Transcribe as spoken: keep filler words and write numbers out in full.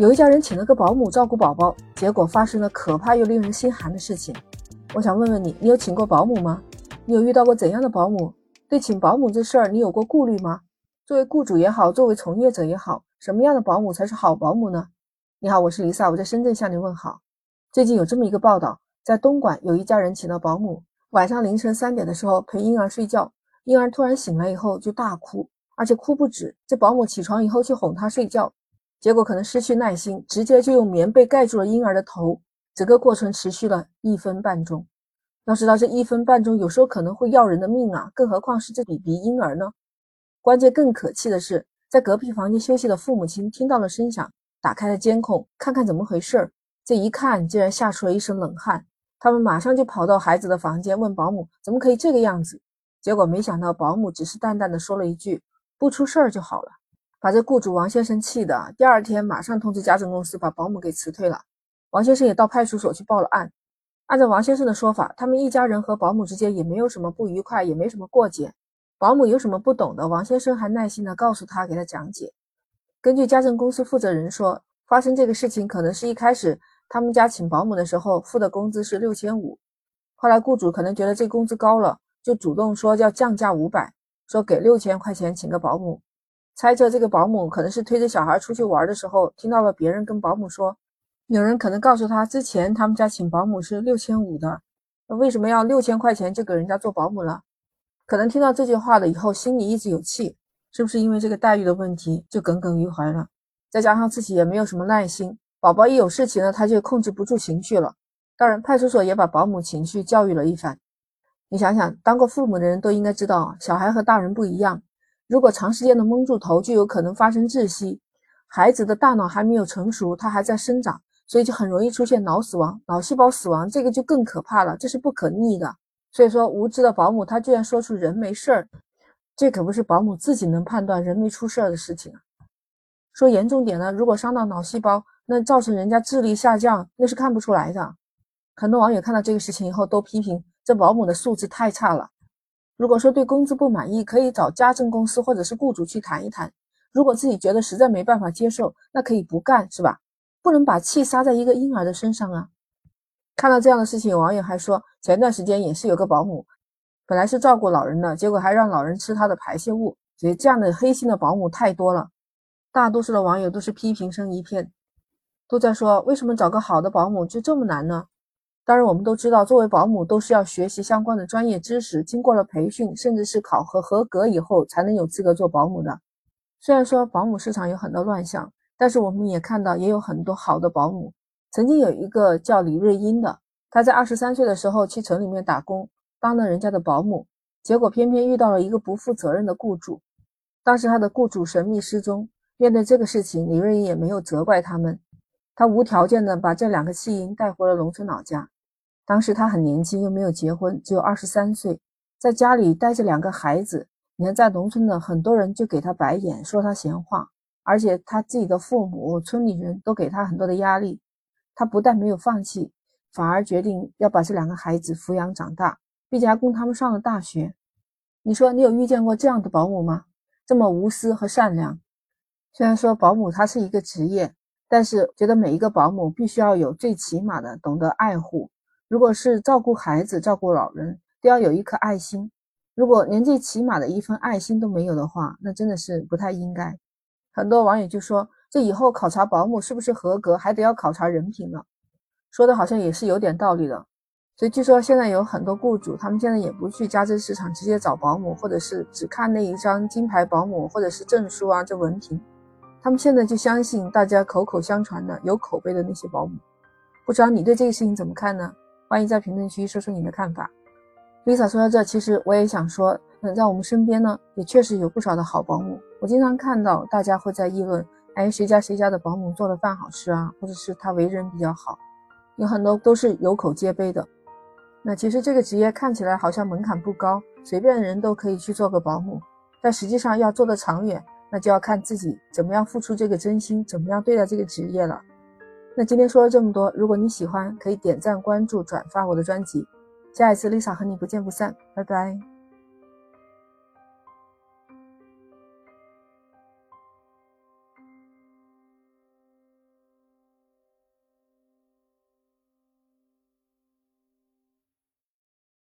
有一家人请了个保姆照顾宝宝，结果发生了可怕又令人心寒的事情。我想问问你，你有请过保姆吗？你有遇到过怎样的保姆？对请保姆这事儿，你有过顾虑吗？作为雇主也好，作为从业者也好，什么样的保姆才是好保姆呢？你好，我是黎飒，我在深圳向您问好。最近有这么一个报道，在东莞有一家人请到保姆，晚上凌晨三点的时候陪婴儿睡觉，婴儿突然醒来以后就大哭，而且哭不止，这保姆起床以后去哄他睡觉，结果可能失去耐心，直接就用棉被盖住了婴儿的头。整个过程持续了一分半钟。要知道这一分半钟有时候可能会要人的命啊，更何况是这 B B 婴儿呢？关键更可气的是，在隔壁房间休息的父母亲听到了声响，打开了监控看看怎么回事，这一看竟然吓出了一身冷汗。他们马上就跑到孩子的房间问保姆怎么可以这个样子，结果没想到保姆只是淡淡的说了一句，不出事儿就好了。把这雇主王先生气的，第二天马上通知家政公司把保姆给辞退了。王先生也到派出所去报了案。按照王先生的说法，他们一家人和保姆之间也没有什么不愉快，也没什么过节。保姆有什么不懂的，王先生还耐心的告诉他，给他讲解。根据家政公司负责人说，发生这个事情可能是一开始他们家请保姆的时候付的工资是六千五，后来雇主可能觉得这工资高了，就主动说要降价五百，说给六千块钱请个保姆。猜测这个保姆可能是推着小孩出去玩的时候，听到了别人跟保姆说，有人可能告诉他之前他们家请保姆是六千五的，那为什么要六千块钱就给人家做保姆了？可能听到这句话了以后心里一直有气，是不是因为这个待遇的问题就耿耿于怀了？再加上自己也没有什么耐心，宝宝一有事情呢，他就控制不住情绪了。当然派出所也把保姆情绪教育了一番。你想想，当过父母的人都应该知道，小孩和大人不一样，如果长时间的蒙住头，就有可能发生窒息。孩子的大脑还没有成熟，他还在生长，所以就很容易出现脑死亡、脑细胞死亡，这个就更可怕了，这是不可逆的。所以说无知的保姆他居然说出人没事儿，这可不是保姆自己能判断人没出事儿的事情啊。说严重点呢，如果伤到脑细胞，那造成人家智力下降，那是看不出来的。很多网友看到这个事情以后都批评这保姆的素质太差了。如果说对工资不满意，可以找家政公司或者是雇主去谈一谈，如果自己觉得实在没办法接受，那可以不干，是吧？不能把气撒在一个婴儿的身上啊。看到这样的事情，有网友还说，前段时间也是有个保姆，本来是照顾老人的，结果还让老人吃他的排泄物，所以这样的黑心的保姆太多了。大多数的网友都是批评声一片，都在说为什么找个好的保姆就这么难呢？当然我们都知道，作为保姆都是要学习相关的专业知识，经过了培训甚至是考核合格以后才能有资格做保姆的。虽然说保姆市场有很多乱象，但是我们也看到也有很多好的保姆。曾经有一个叫李瑞英的，她在二十三岁的时候去城里面打工，当了人家的保姆，结果偏偏遇到了一个不负责任的雇主。当时她的雇主神秘失踪，面对这个事情，李瑞英也没有责怪他们，他无条件的把这两个弃婴带回了农村老家。当时他很年轻，又没有结婚，只有二十三岁，在家里带着两个孩子，你看在农村的很多人就给他白眼，说他闲话，而且他自己的父母、村里人都给他很多的压力。他不但没有放弃，反而决定要把这两个孩子抚养长大，并且还供他们上了大学。你说你有遇见过这样的保姆吗？这么无私和善良。虽然说保姆它是一个职业，但是觉得每一个保姆必须要有最起码的懂得爱护。如果是照顾孩子、照顾老人，都要有一颗爱心。如果连最起码的一份爱心都没有的话，那真的是不太应该。很多网友就说，这以后考察保姆是不是合格，还得要考察人品了。说的好像也是有点道理的。所以据说现在有很多雇主，他们现在也不去家政市场直接找保姆，或者是只看那一张金牌保姆或者是证书啊，这文凭。他们现在就相信大家口口相传的有口碑的那些保姆。不知道你对这个事情怎么看呢？欢迎在评论区说说你的看法。Lisa 说到这，其实我也想说，在我们身边呢也确实有不少的好保姆。我经常看到大家会在议论，哎，谁家谁家的保姆做的饭好吃啊，或者是他为人比较好，有很多都是有口皆碑的。那其实这个职业看起来好像门槛不高，随便人都可以去做个保姆，但实际上要做得长远，那就要看自己怎么样付出这个真心，怎么样对待这个职业了。那今天说了这么多，如果你喜欢，可以点赞、关注、转发我的专辑。下一次 Lisa 和你不见不散，拜拜。